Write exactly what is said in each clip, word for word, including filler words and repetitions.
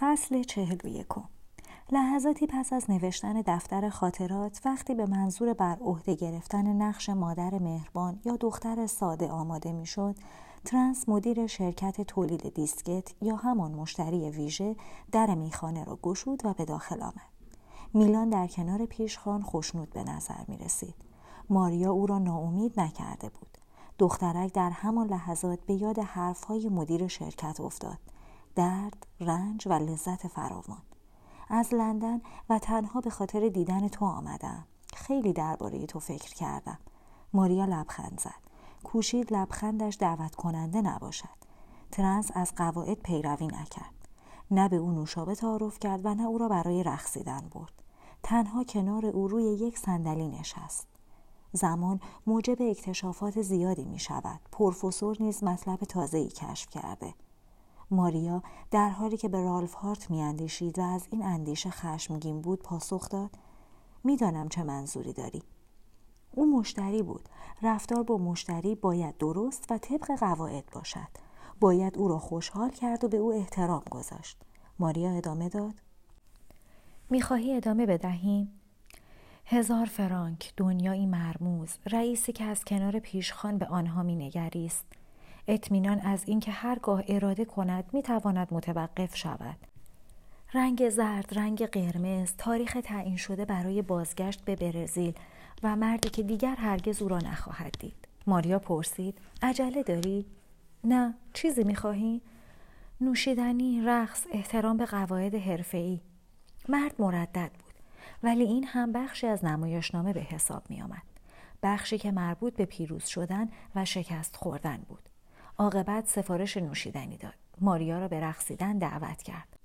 فصل چهل و یکم. لحظاتی پس از نوشتن دفتر خاطرات، وقتی به منظور بر عهده گرفتن نقش مادر مهربان یا دختر ساده آماده می شد، ترنس مدیر شرکت تولید دیسکت یا همان مشتری ویژه در میخانه را گشود و به داخل آمد. میلان در کنار پیشخوان خوشنود به نظر می رسید. ماریا او را ناامید نکرده بود. دخترک در همان لحظات به یاد حرفهای مدیر شرکت افتاد. درد، رنج و لذت فراوان. از لندن و تنها به خاطر دیدن تو آمدم. خیلی درباره تو فکر کردم. ماریا لبخند زد. کوشید لبخندش دعوت کننده نباشد. ترنس از قواعد پیروی نکرد. نه به او نوشابه تعارف کرد و نه او را برای رقصیدن برد. تنها کنار او روی یک صندلی نشست. زمان موجب اکتشافات زیادی می شود. پروفسور نیز مطلب تازه‌ای کشف کرده. ماریا در حالی که به رالف هارت می‌اندیشید و از این اندیشه خشمگین بود پاسخ داد: می‌دانم چه منظوری داری. او مشتری بود. رفتار با مشتری باید درست و طبق قواعد باشد. باید او را خوشحال کرد و به او احترام گذاشت. ماریا ادامه داد: می‌خواهی ادامه بدهیم؟ هزار فرانک، دنیایی مرموز، رئیسی که از کنار پیشخوان به آنها می‌نگریست. اطمینان از اینکه هرگاه اراده کند میتواند متوقف شود. رنگ زرد، رنگ قرمز، تاریخ تعیین شده برای بازگشت به برزیل و مردی که دیگر هرگز او را نخواهد دید. ماریا پرسید: عجله داری؟ نه، چیزی میخواهی؟ نوشیدنی، رقص، احترام به قواعد حرفه‌ای. مرد مردد بود، ولی این هم بخشی از نمایشنامه به حساب میآمد. بخشی که مربوط به پیروز شدن و شکست خوردن بود. عاقبت سفارش نوشیدنی داد. ماریا را به رقصیدن دعوت کرد.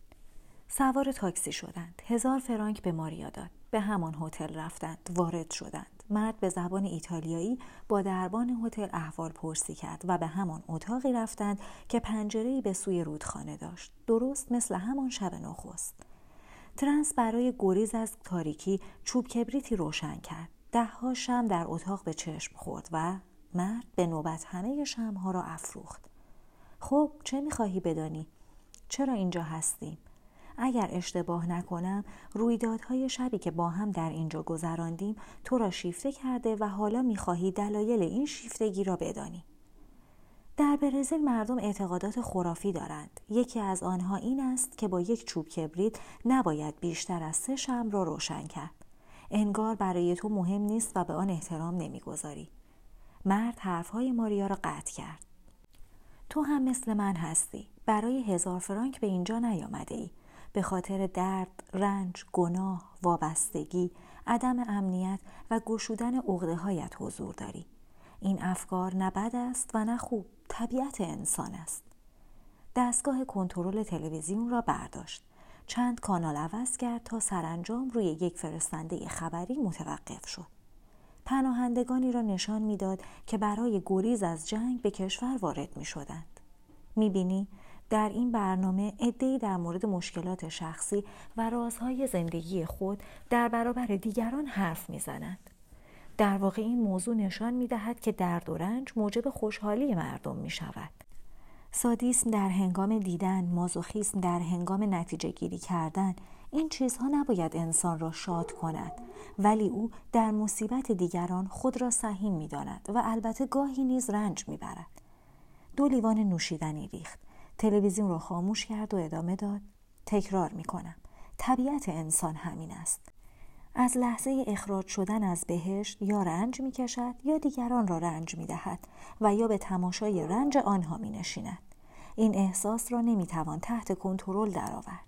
سوار تاکسی شدند. هزار فرانک به ماریا داد. به همان هتل رفتند. وارد شدند. مرد به زبان ایتالیایی با دربان هتل احوال پرسی کرد و به همان اتاقی رفتند که پنجره‌ای به سوی رودخانه داشت. درست مثل همان شب نخست. ترنس برای گریز از تاریکی چوب کبریتی روشن کرد. ده ها شمع در اتاق به چشم خورد و مرد به نوبت همه شمع‌ها را افروخت. خب، چه می‌خواهی بدانی؟ چرا اینجا هستیم؟ اگر اشتباه نکنم، رویدادهای شبی که با هم در اینجا گذراندیم تو را شیفته کرده و حالا می‌خواهی دلایل این شیفتگی را بدانی. در برزیل مردم اعتقادات خرافی دارند. یکی از آنها این است که با یک چوب کبریت نباید بیشتر از سه شمع را روشن کرد. انگار برای تو مهم نیست و به آن احترام نمی‌گذاری. مرد حرفهای ماریا را قطع کرد. تو هم مثل من هستی. برای هزار فرانک به اینجا نیامده ای. به خاطر درد، رنج، گناه، وابستگی، عدم امنیت و گشودن عقده‌هایت حضور داری. این افکار نه بد است و نه خوب. طبیعت انسان است. دستگاه کنترل تلویزیون را برداشت. چند کانال عوض کرد تا سرانجام روی یک فرستنده خبری متوقف شد. پناهندگانی را نشان می‌داد که برای گریز از جنگ به کشور وارد می‌شدند. می‌بینی در این برنامه عده‌ای در مورد مشکلات شخصی و رازهای زندگی خود در برابر دیگران حرف می‌زنند. در واقع این موضوع نشان می‌دهد که درد و رنج موجب خوشحالی مردم می‌شود. سادیسم در هنگام دیدن، مازوخیسم در هنگام نتیجه گیری کردن، این چیزها نباید انسان را شاد کند، ولی او در مصیبت دیگران خود را سهیم می داند و البته گاهی نیز رنج می برد. دو لیوان نوشیدنی ریخت. تلویزیون را خاموش کرد و ادامه داد: تکرار می کنم. طبیعت انسان همین است. از لحظه اخراج شدن از بهشت یا رنج می کشد یا دیگران را رنج می دهد و یا به تماشای رنج آنها می نشیند. این احساس را نمی توان تحت کنترل درآورد.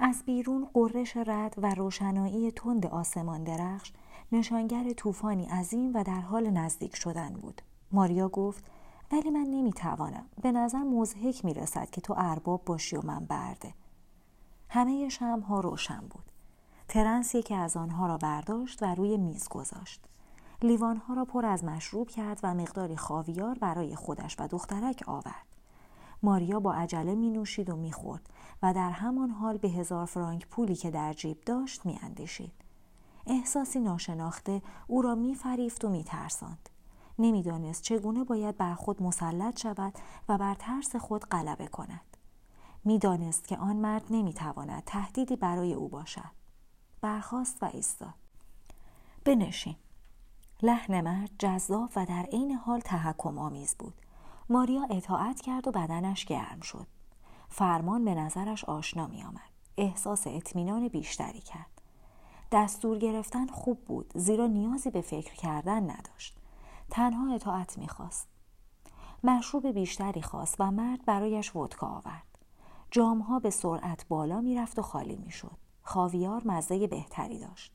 از بیرون قررش رعد و روشنایی تند آسمان درخش نشانگر طوفانی عظیم و در حال نزدیک شدن بود. ماریا گفت: ولی من نمیتوانم. به نظر مضحک میرسد که تو ارباب باشی و من برده. همه شمع‌ها روشن بود. ترنس یکی از آنها را برداشت و روی میز گذاشت. لیوان‌ها را پر از مشروب کرد و مقداری خاویار برای خودش و دخترک آورد. ماریا با عجله می نوشید و می خورد و در همان حال به هزار فرانک پولی که در جیب داشت می اندیشید. احساسی ناشناخته او را می فریفت و می ترساند. نمی دانست چگونه باید بر خود مسلط شود و بر ترس خود غلبه کند. میدانست که آن مرد نمیتواند تهدیدی برای او باشد. برخاست و ایستاد. بنشین. لحن مرد جذاب و در عین حال تحکم آمیز بود. ماریا اطاعت کرد و بدنش گرم شد. فرمان به نظرش آشنا می آمد. احساس اطمینان بیشتری کرد. دستور گرفتن خوب بود، زیرا نیازی به فکر کردن نداشت. تنها اطاعت می خواست. مشروب بیشتری خواست و مرد برایش ودکا آورد. جامها به سرعت بالا می رفت و خالی می شد. خاویار مزه بهتری داشت.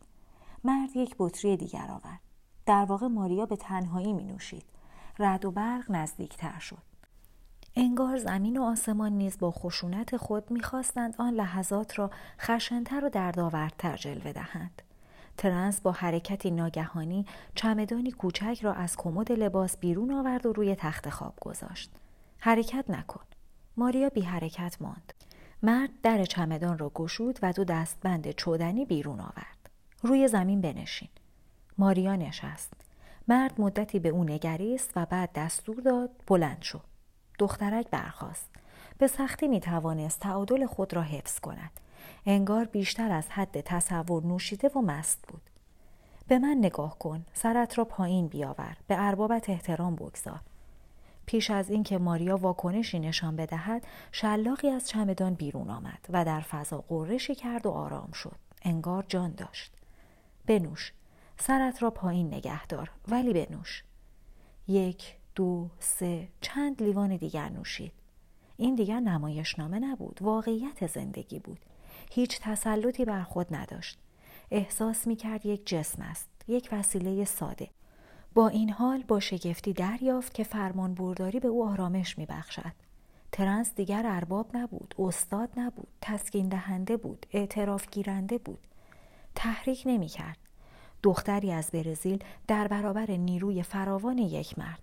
مرد یک بطری دیگر آورد. در واقع ماریا به تنهایی می نوشید. رعد و برق نزدیکتر شد. انگار زمین و آسمان نیز با خشونت خود می‌خواستند آن لحظات را خشن‌تر و دردآورتر جلوه دهند. ترنس با حرکتی ناگهانی چمدانی کوچک را از کمد لباس بیرون آورد و روی تخت خواب گذاشت. حرکت نکن. ماریا بی حرکت ماند. مرد در چمدان را گشود و دو دستبند چودنی بیرون آورد. روی زمین بنشین. ماریا نشست. مرد مدتی به او نگریست و بعد دستور داد بلند شو. دخترک برخاست. به سختی می توانست تعادل خود را حفظ کند. انگار بیشتر از حد تصور نوشیده و مست بود. به من نگاه کن. سرت را پایین بیاور. به اربابت احترام بگذار. پیش از این که ماریا واکنشی نشان بدهد، شلاقی از چمدان بیرون آمد و در فضا قرشی کرد و آرام شد. انگار جان داشت. بنوش. سرت را پایین نگه دار. ولی بنوش. یک، دو، سه، چند لیوان دیگر نوشید. این دیگر نمایشنامه نبود، واقعیت زندگی بود. هیچ تسلطی بر خود نداشت. احساس می‌کرد یک جسم است، یک وسیله ساده. با این حال با شگفتی دریافت که فرمان برداری به او آرامش می‌بخشد. ترنس دیگر ارباب نبود، استاد نبود، تسکین دهنده بود، اعتراف گیرنده بود. تحریک نمی‌کرد. دختری از برزیل در برابر نیروی فراوان یک مرد.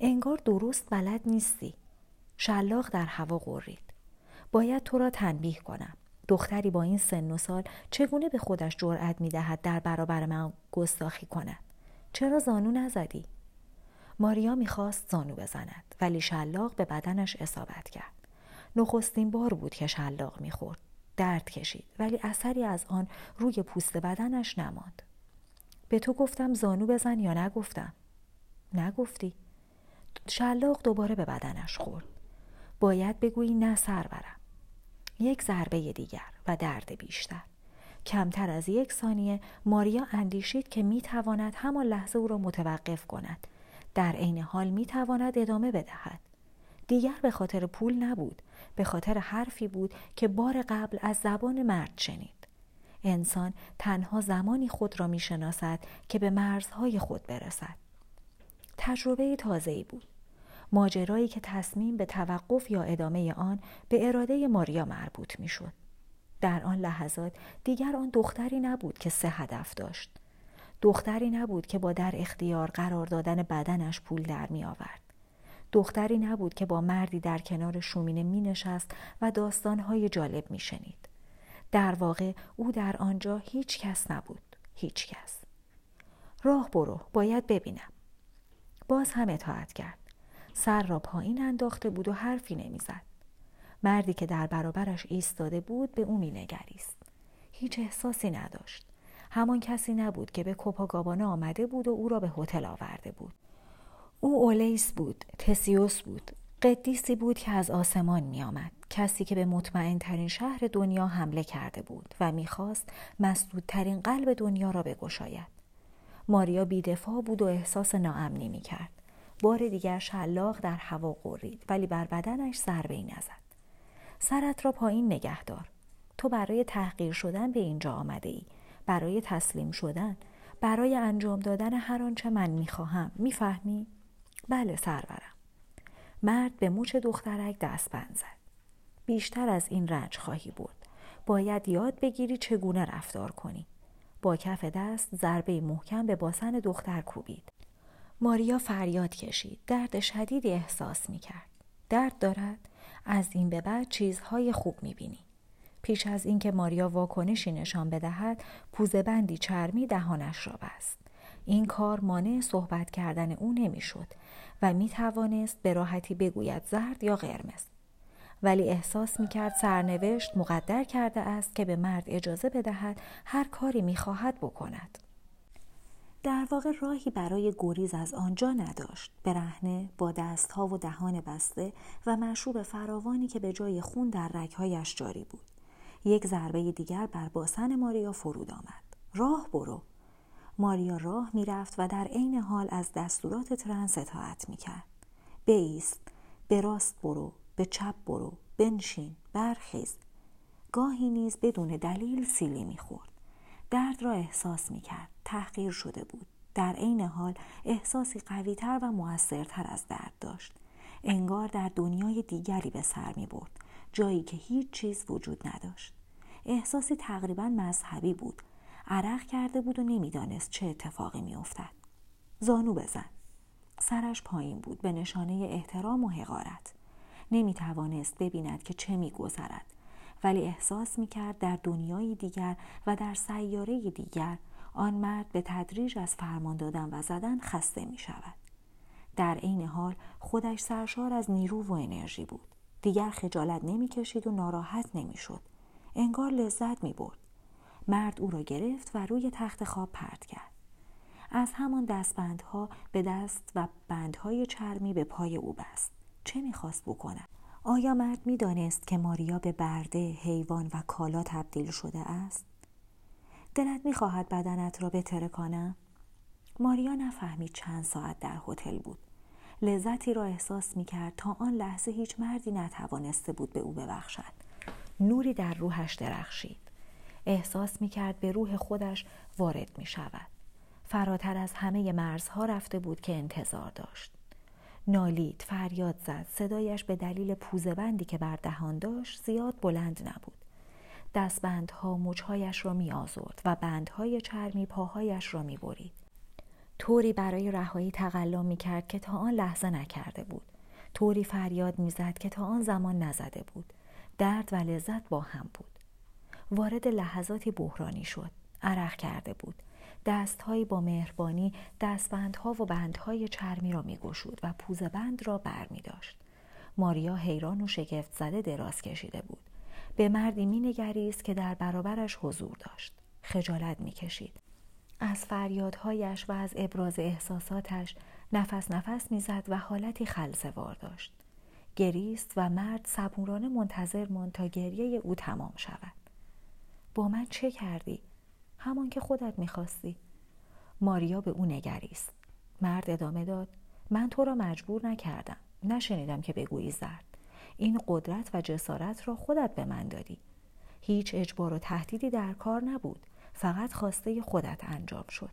انگار درست بلد نیستی. شلاق در هوا غرید. باید تو را تنبیه کنم. دختری با این سن و سال چگونه به خودش جرأت می‌دهد در برابر من گستاخی کند؟ چرا زانو نزدی؟ ماریا می‌خواست زانو بزند، ولی شلاق به بدنش اصابت کرد. نخستین بار بود که شلاق می‌خورد. درد کشید، ولی اثری از آن روی پوست بدنش نماند. به تو گفتم زانو بزن یا نگفتم؟ نگفتی. شلاق دوباره به بدنش خورد. باید بگویی نه سر برم. یک ضربه دیگر و درد بیشتر. کمتر از یک ثانیه ماریا اندیشید که میتواند همان لحظه او را متوقف کند. در عین حال میتواند ادامه بدهد. دیگر به خاطر پول نبود، به خاطر حرفی بود که بار قبل از زبان مرد شنید. انسان تنها زمانی خود را میشناسد که به مرزهای خود برسد. تجربه تازه‌ای بود. ماجرایی که تصمیم به توقف یا ادامه آن به اراده ماریا مربوط می‌شد. در آن لحظات دیگر آن دختری نبود که سه هدف داشت. دختری نبود که با در اختیار قرار دادن بدنش پول در می‌آورد. دختری نبود که با مردی در کنار شومینه می‌نشست و داستان‌های جالب می‌شنید. در واقع او در آنجا هیچ کس نبود، هیچ کس. راه برو، باید ببینم. باز هم اطاعت کرد. سر را پایین انداخته بود و حرفی نمیزد. مردی که در برابرش ایستاده بود به او مینگریست. هیچ احساسی نداشت. همان کسی نبود که به کوپاگابانا آمده بود و او را به هتل آورده بود. او اولیس بود، تسیوس بود، قدیسی بود که از آسمان می آمد. کسی که به مطمئن ترین شهر دنیا حمله کرده بود و میخواست مسدودترین قلب دنیا را بگشاید. ماریا بی‌دفاع بود و احساس ناامنی می‌کرد. بار دیگر شلاق در هوا غرید، ولی بر بدنش ضربه‌ای نزد. سرت را پایین نگه دار. تو برای تحقیر شدن به اینجا آمده‌ای، برای تسلیم شدن، برای انجام دادن هر آنچه من می‌خواهم. می‌فهمی؟ بله سرورم. مرد به موچ دخترک دستبند زد. بیشتر از این رنج خواهی برد. باید یاد بگیری چگونه رفتار کنی. با کف دست ضربه محکم به باسن دختر کوبید. ماریا فریاد کشید. درد شدیدی احساس می‌کرد. درد دارد. از این به بعد چیزهای خوب می‌بینی. پیش از اینکه ماریا واکنشی نشان بدهد، پوزبندی چرمی دهانش را بست. این کار مانع صحبت کردن او نمی‌شد و می‌توانست به راحتی بگوید زرد یا قرمز. ولی احساس می‌کرد سرنوشت مقدر کرده است که به مرد اجازه بدهد هر کاری می‌خواهد بکند. در واقع راهی برای گریز از آنجا نداشت. برهنه با دست‌ها و دهان بسته و مشروب فراوانی که به جای خون در رگ‌هایش جاری بود. یک ضربه دیگر بر باسن ماریا فرود آمد. راه برو. ماریا راه می‌رفت و در عین حال از دستورات ترنس اطاعت می‌کرد. بایست، به راست برو، به چپ برو، بنشین، برخیز. گاهی نیز بدون دلیل سیلی می‌خورد. درد را احساس می‌کرد. تحقیر شده بود. در عین حال احساسی قوی‌تر و مؤثرتر از درد داشت. انگار در دنیای دیگری به سر می‌برد، جایی که هیچ چیز وجود نداشت. احساسی تقریباً مذهبی بود. عرق کرده بود و نمی‌دانست چه اتفاقی می‌افتد. زانو بزن. سرش پایین بود به نشانه احترام و حقارت. نمی‌توانست ببیند که چه می‌گذرد، ولی احساس می‌کرد در دنیای دیگر و در سیاره دیگر آن مرد به تدریج از فرمان دادن و زدن خسته می‌شود. در عین حال خودش سرشار از نیرو و انرژی بود. دیگر خجالت نمی‌کشید و ناراحت نمی‌شد. انگار لذت می‌برد. مرد او را گرفت و روی تخت خواب پرت کرد. از همان دستبندها به دست و بندهای چرمی به پای او بست. چه می‌خواست بکند؟ آیا مرد می‌دانست که ماریا به برده، حیوان و کالا تبدیل شده است؟ دلت می‌خواهد بدنت را بترکانم؟ ماریا نفهمید چند ساعت در هتل بود. لذتی را احساس می‌کرد تا آن لحظه هیچ مردی نتوانسته بود به او ببخشد. نوری در روحش درخشید. احساس می‌کرد به روح خودش وارد می‌شود. فراتر از همه مرزها رفته بود که انتظار داشت. نالید، فریاد زد. صدایش به دلیل پوزبندی که بر دهان داشت زیاد بلند نبود. دستبندها مچهایش را می آزرد و بندهای چرمی پاهایش را می برید. طوری برای رهایی تقلا می کرد که تا آن لحظه نکرده بود. طوری فریاد می زد که تا آن زمان نزده بود. درد و لذت با هم بود. وارد لحظاتی بحرانی شد. عرق کرده بود. دستهایی با مهربانی دستبندها و بندهای چرمی را می گشود و پوزبند را بر می داشت. ماریا حیران و شگفت زده دراز کشیده بود. به مردی می نگریست که در برابرش حضور داشت. خجالت می کشید. از فریادهایش و از ابراز احساساتش نفس نفس می زد و حالتی خلسه‌وار داشت. گریست و مرد صبورانه منتظر ماند تا گریه او تمام شود. با من چه کردی؟ همان که خودت می‌خواستی. ماریا به او نگریست. مرد ادامه داد. من تو را مجبور نکردم. نشنیدم که بگویی زرد. این قدرت و جسارت را خودت به من دادی. هیچ اجبار و تهدیدی در کار نبود. فقط خواسته خودت انجام شد.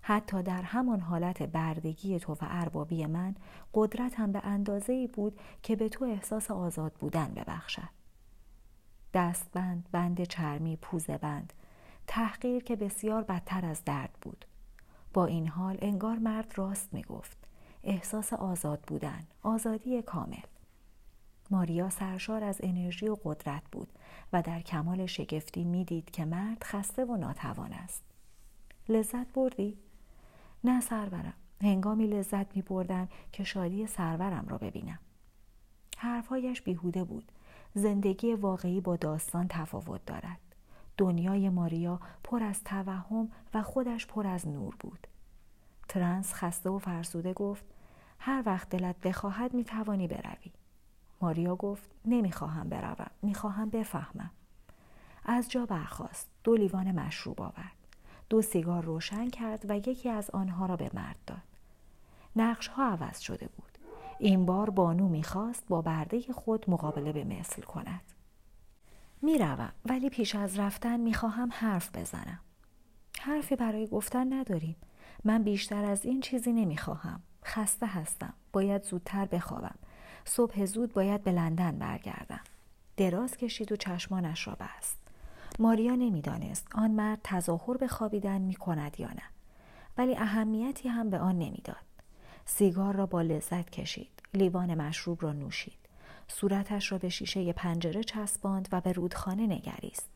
حتی در همان حالت بردگی تو و اربابی من، قدرت هم به اندازه‌ای بود که به تو احساس آزاد بودن ببخشد. دستبند، بند چرمی، پوزه بند، تحقیر که بسیار بدتر از درد بود. با این حال انگار مرد راست می گفت. احساس آزاد بودن، آزادی کامل. ماریا سرشار از انرژی و قدرت بود و در کمال شگفتی می دید که مرد خسته و ناتوان است. لذت بردی؟ نه سرورم، هنگامی لذت می بردم که شادی سرورم را ببینم. حرفهایش بیهوده بود. زندگی واقعی با داستان تفاوت دارد. دنیای ماریا پر از توهم و خودش پر از نور بود. ترنس خسته و فرسوده گفت: هر وقت دلت بخواهد می توانی بروی. ماریا گفت: نمیخواهم بروم، میخواهم بفهمم. از جا برخاست، دو لیوان مشروب آورد، دو سیگار روشن کرد و یکی از آنها را به مرد داد. نقش ها عوض شده بود. این بار بانو میخواست با برده خود مقابله به مثل کند. میروم، ولی پیش از رفتن میخواهم حرف بزنم. حرفی برای گفتن نداریم. من بیشتر از این چیزی نمیخواهم. خسته هستم. باید زودتر بخوابم. صبح زود باید به لندن برگردم. دراز کشید و چشمانش را بست. ماریا نمیدانست آن مرد تظاهر به خوابیدن میکند یا نه، ولی اهمیتی هم به آن نمیداد. سیگار را با لذت کشید. لیوان مشروب را نوشید. صورتش را به شیشه پنجره چسباند و به رودخانه نگریست.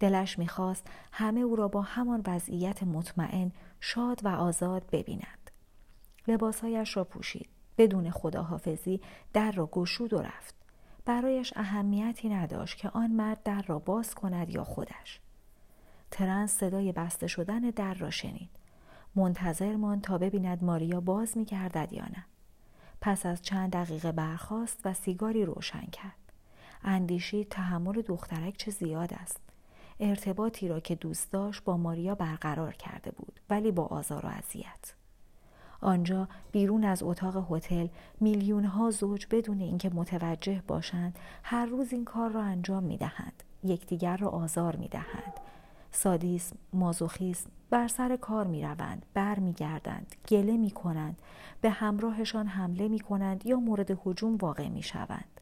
دلش می‌خواست همه او را با همان وضعیت مطمئن، شاد و آزاد ببینند. لباسهایش را پوشید. بدون خداحافظی در را گشود و رفت. برایش اهمیتی نداشت که آن مرد در را باز کند یا خودش. ترنس صدای بسته شدن در را شنید. منتظر ماند تا ببیند ماریا باز می کردد یا نه. پس از چند دقیقه برخاست و سیگاری روشن کرد. اندیشید تحمل دخترک چه زیاد است. ارتباطی را که دوست داشت با ماریا برقرار کرده بود، ولی با آزار و اذیت. آنجا بیرون از اتاق هتل میلیون ها زوج بدون اینکه متوجه باشند هر روز این کار را انجام میدهند، یکدیگر را آزار میدهند. سادیسم، مازوخیسم، بر سر کار میروند، بر میگردند، گله میکنند، به همراهشان حمله میکنند یا مورد هجوم واقع میشوند.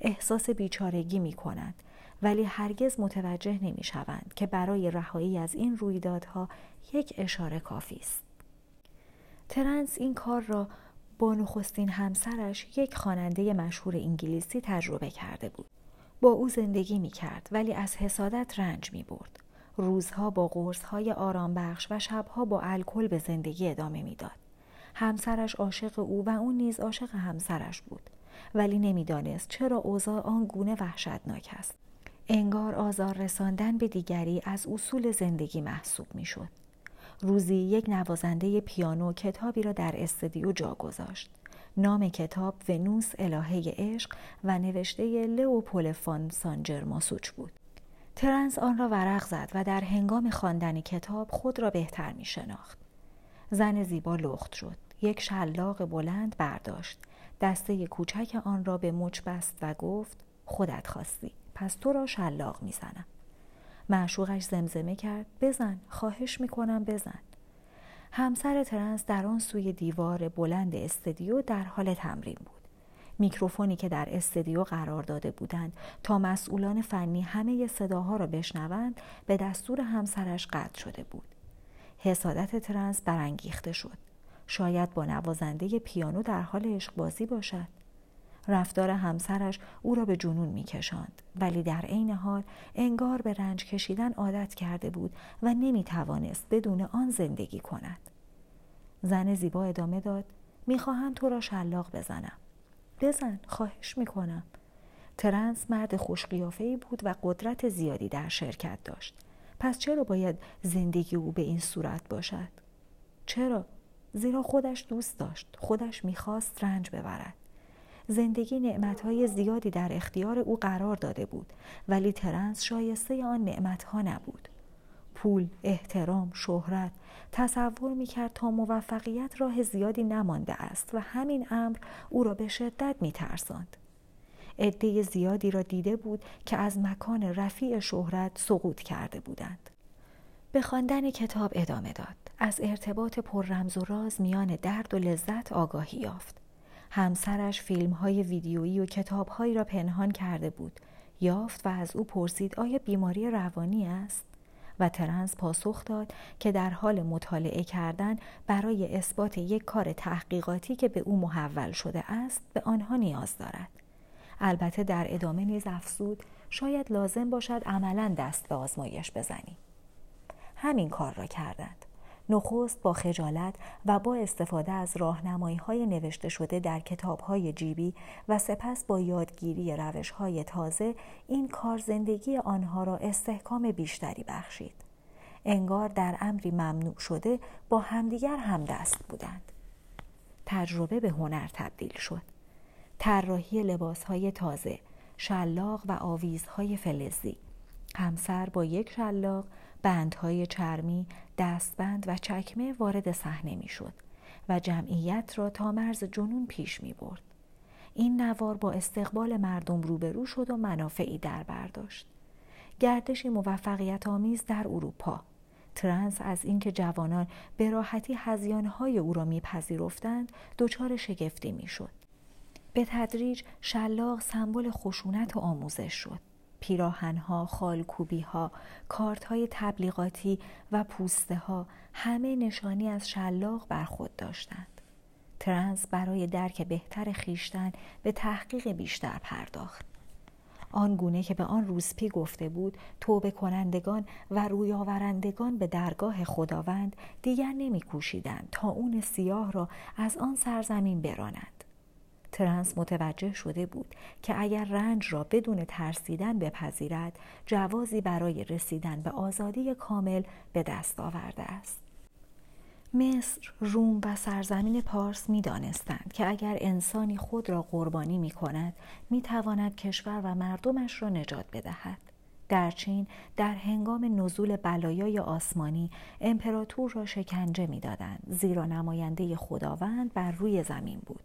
احساس بیچارگی میکنند، ولی هرگز متوجه نمیشوند که برای رهایی از این رویدادها یک اشاره کافی است. ترنس این کار را با نخستین همسرش، یک خواننده مشهور انگلیسی، تجربه کرده بود. با او زندگی می کرد، ولی از حسادت رنج می برد. روزها با قرصهای آرام بخش و شبها با الکل به زندگی ادامه می داد. همسرش عاشق او و اون نیز عاشق همسرش بود، ولی نمی دانست چرا اوضاع آن گونه وحشتناک است. انگار آزار رساندن به دیگری از اصول زندگی محسوب می شد. روزی یک نوازنده پیانو کتابی را در استودیو جا گذاشت. نام کتاب ونوس الهه عشق و نوشته لئوپول فون سان ژرماسوچ بود. ترنس آن را ورق زد و در هنگام خواندن کتاب خود را بهتر می شناخت. زن زیبا لخت شد. یک شلاق بلند برداشت. دسته کوچک آن را به مچ بست و گفت: خودت خواستی، پس تو را شلاق می زنم. معشوقش زمزمه کرد: بزن، خواهش میکنم بزن. همسر ترنس در آن سوی دیوار بلند استودیو در حال تمرین بود. میکروفونی که در استودیو قرار داده بودند تا مسئولان فنی همه صداها را بشنوند، به دستور همسرش قطع شده بود. حسادت ترنس برانگیخته شد. شاید با نوازنده پیانو در حال عشق بازی باشد. رفتار همسرش او را به جنون می‌کشاند، ولی در عین حال انگار به رنج کشیدن عادت کرده بود و نمی‌توانست بدون آن زندگی کند. زن زیبا ادامه داد: می‌خواهم تو را شلاق بزنم. بزن، خواهش می‌کنم. ترنس مرد خوش‌قیافه‌ای بود و قدرت زیادی در شرکت داشت. پس چرا باید زندگی او به این صورت باشد؟ چرا؟ زیرا خودش دوست داشت، خودش می‌خواست رنج ببرد. زندگی نعمت‌های زیادی در اختیار او قرار داده بود، ولی ترنس شایسته آن نعمت‌ها نبود. پول، احترام، شهرت، تصور می‌کرد تا موفقیت راه زیادی نمانده است و همین امر او را به شدت می‌ترساند. عده زیادی را دیده بود که از مکان رفیع شهرت سقوط کرده بودند. به خواندن کتاب ادامه داد. از ارتباط پر رمز و راز میان درد و لذت آگاهی یافت. همسرش فیلم‌های ویدیویی و کتاب‌هایی را پنهان کرده بود. یافت و از او پرسید: آیا بیماری روانی است؟ و ترنس پاسخ داد که در حال مطالعه کردن برای اثبات یک کار تحقیقاتی که به او محول شده است به آنها نیاز دارد. البته در ادامه نیز افزود: شاید لازم باشد عملاً دست به آزمایش بزنی. همین کار را کردند. نخست با خجالت و با استفاده از راهنمایی‌های نوشته شده در کتاب‌های جیبی و سپس با یادگیری روش‌های تازه، این کار زندگی آنها را استحکام بیشتری بخشید. انگار در امری ممنوع شده با همدیگر همدست بودند. تجربه به هنر تبدیل شد. طراحی لباس‌های تازه، شلاق و آویزهای فلزی. همسر با یک شلاق، بندهای چرمی، دستبند و چکمه وارد صحنه می شد و جمعیت را تا مرز جنون پیش می برد. این نوار با استقبال مردم روبرو شد و منافعی در برداشت. گردشی موفقیت آمیز در اروپا. ترنس از اینکه جوانان به راحتی هزیانهای او را می پذیرفتند دچار شگفتی می شد. به تدریج شلاق سمبل خشونت و آموزش شد. پیراهن‌ها، خالکوبی‌ها، کارت‌های تبلیغاتی و پوسته‌ها همه نشانی از شلاق بر خود داشتند. ترنس برای درک بهتر خویشتن به تحقیق بیشتر پرداخت. آن گونه که به آن روسپی گفته بود، توبه کنندگان و روی آورندگان به درگاه خداوند دیگر نمی‌کوشیدند تا اون سیاه را از آن سرزمین برانند. ترنس متوجه شده بود که اگر رنج را بدون ترسیدن بپذیرد، جوازی برای رسیدن به آزادی کامل به دست آورده است. مصر، روم و سرزمین پارس می دانستند که اگر انسانی خود را قربانی می کند، می تواند کشور و مردمش را نجات بدهد. در چین، در هنگام نزول بلایای آسمانی، امپراتور را شکنجه می دادند، زیرا نماینده خداوند بر روی زمین بود.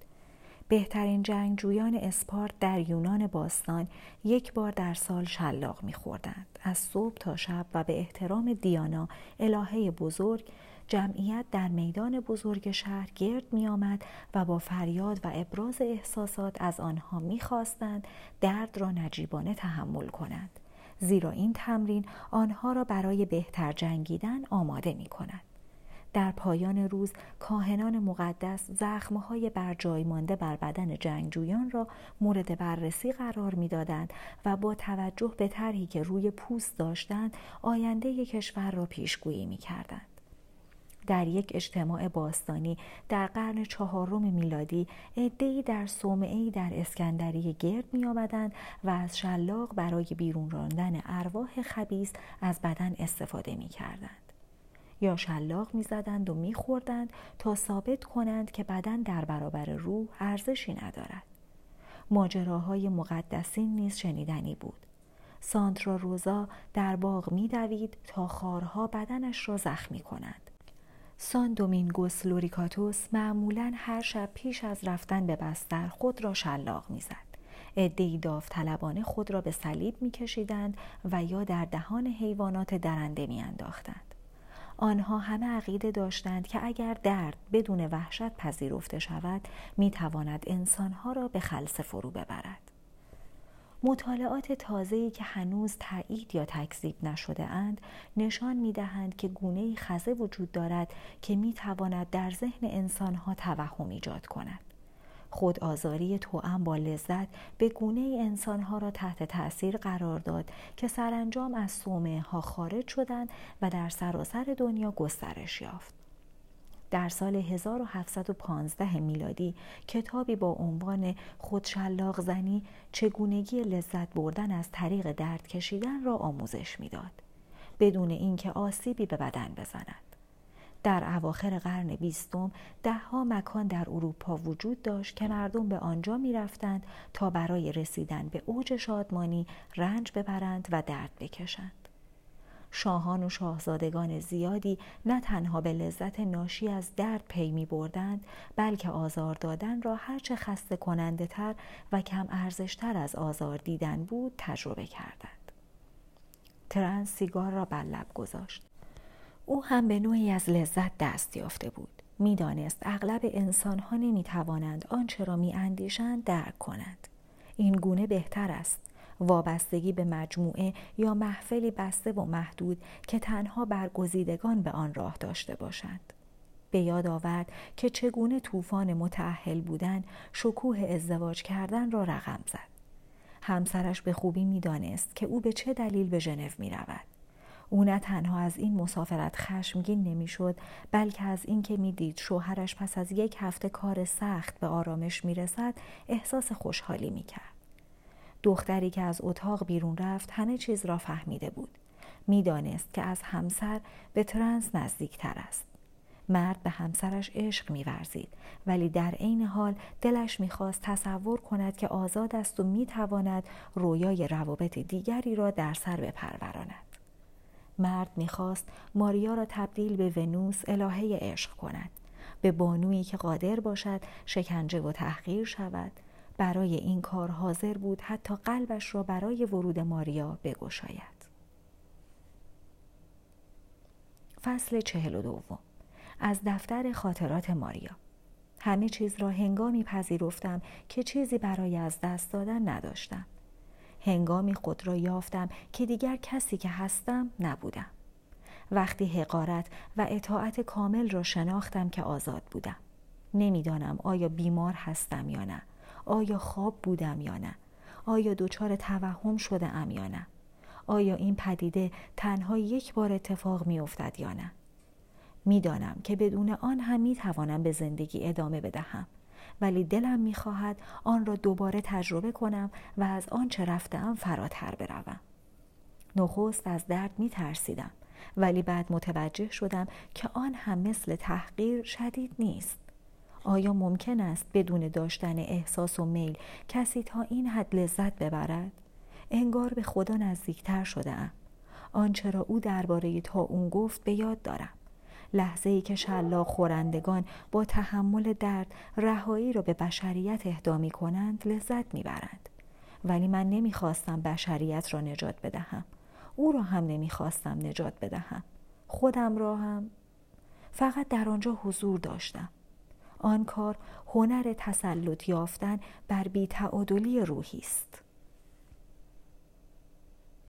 بهترین جنگجویان اسپارت در یونان باستان یک بار در سال شلاق می خوردند. از صبح تا شب و به احترام دیانا، الهه بزرگ، جمعیت در میدان بزرگ شهر گرد می آمد و با فریاد و ابراز احساسات از آنها می خواستند درد را نجیبانه تحمل کنند، زیرا این تمرین آنها را برای بهتر جنگیدن آماده می کند. در پایان روز کاهنان مقدس زخم‌های برجای مانده بر بدن جنگجویان را مورد بررسی قرار می‌دادند و با توجه به طرحی که روی پوست داشتند آینده کشور را پیشگویی می‌کردند. در یک اجتماع باستانی در قرن چهارم میلادی، عده‌ای در صومعه‌ای در اسکندریه گرد می‌آمدند و از شلاق برای بیرون راندن ارواح خبیث از بدن استفاده می‌کردند. یا شلاق می‌زدند و می‌خوردند تا ثابت کنند که بدن در برابر روح ارزشی ندارد. ماجراهای مقدسین نیز شنیدنی بود. سانترا روزا در باغ می‌دوید تا خارها بدنش را زخمی کنند. سان دومینگوس لوریکاتوس معمولاً هر شب پیش از رفتن به بستر خود را شلاق می‌زد. عده‌ای داوطلبانه خود را به صلیب می‌کشیدند و یا در دهان حیوانات درنده می‌انداختند. آنها همه عقیده داشتند که اگر درد بدون وحشت پذیرفته شود، میتواند انسانها را به خلسه فرو ببرد. مطالعات تازه‌ای که هنوز تایید یا تکذیب نشده اند، نشان میدهند که گونه‌ای خزه وجود دارد که میتواند در ذهن انسانها توهم ایجاد کند. خود آزاری توأم با لذت به گونه‌ای انسانها را تحت تأثیر قرار داد که سرانجام از صومعه‌ها خارج شدند و در سراسر دنیا گسترش یافت. در سال هزار و هفتصد و پانزده میلادی کتابی با عنوان خودشلاق زنی چگونگی لذت بردن از طریق درد کشیدن را آموزش می‌داد، بدون اینکه آسیبی به بدن بزند. در اواخر قرن بیستم دهها مکان در اروپا وجود داشت که مردم به آنجا می رفتند تا برای رسیدن به اوج شادمانی رنج ببرند و درد بکشند. شاهان و شاهزادگان زیادی نه تنها به لذت ناشی از درد پی می بردند، بلکه آزار دادن را هرچه خسته کننده تر و کم ارزشتر از آزار دیدن بود تجربه کردند. ترنس سیگار را بر لب گذاشت. او هم به نوعی از لذت دست یافته بود. می‌دانست اغلب انسان‌ها نمی‌توانند آنچه را می‌اندیشند درک کنند. این گونه بهتر است. وابستگی به مجموعه یا محفلی بسته و محدود که تنها برگزیدگان به آن راه داشته باشند. به یاد آورد که چگونه طوفان متأهل بودن شکوه ازدواج کردن را رقم زد. همسرش به خوبی می‌دانست که او به چه دلیل به ژنو می‌رود. او نه تنها از این مسافرت خشمگین نمی‌شد، بلکه از اینکه می‌دید شوهرش پس از یک هفته کار سخت به آرامش می‌رسد احساس خوشحالی می‌کرد. دختری که از اتاق بیرون رفت همه چیز را فهمیده بود. می‌دانست که از همسر به ترنس نزدیک‌تر است. مرد به همسرش عشق می‌ورزید، ولی در عین حال دلش می‌خواست تصور کند که آزاد است و می‌تواند رویای روابط دیگری را در سر بپروراند. مرد می‌خواست ماریا را تبدیل به ونوس، الهه عشق کند، به بانویی که قادر باشد شکنجه و تحقیر شود. برای این کار حاضر بود حتی قلبش را برای ورود ماریا بگشاید. فصل چهل و دوم. از دفتر خاطرات ماریا. همه چیز را هنگامی پذیرفتم که چیزی برای از دست دادن نداشتم. هنگامی خود را یافتم که دیگر کسی که هستم نبودم. وقتی حقارت و اطاعت کامل را شناختم که آزاد بودم. نمیدانم آیا بیمار هستم یا نه، آیا خواب بودم یا نه، آیا دچار توهم شده ام یا نه، آیا این پدیده تنها یک بار اتفاق می افتد یا نه. میدانم که بدون آن هم می توانم به زندگی ادامه بدهم، ولی دلم می‌خواهد آن را دوباره تجربه کنم و از آنچه رفته‌ام فراتر بروم. نخست از درد می‌ترسیدم، ولی بعد متوجه شدم که آن هم مثل تحقیر شدید نیست. آیا ممکن است بدون داشتن احساس و میل کسی تا این حد لذت ببرد؟ انگار به خدا نزدیکتر شده‌ام. آنچه را او درباره تا اون گفت به یاد دارم. لحظه‌ای که شلاق خورندگان با تحمل درد رهایی را به بشریت اهدا می‌کنند لذت می‌برند. ولی من نمی‌خواستم بشریت را نجات بدهم. او را هم نمی‌خواستم نجات بدهم. خودم را هم. فقط در آنجا حضور داشتم. آن کار هنر تسلط یافتن بر بی‌تعادلی روحی است.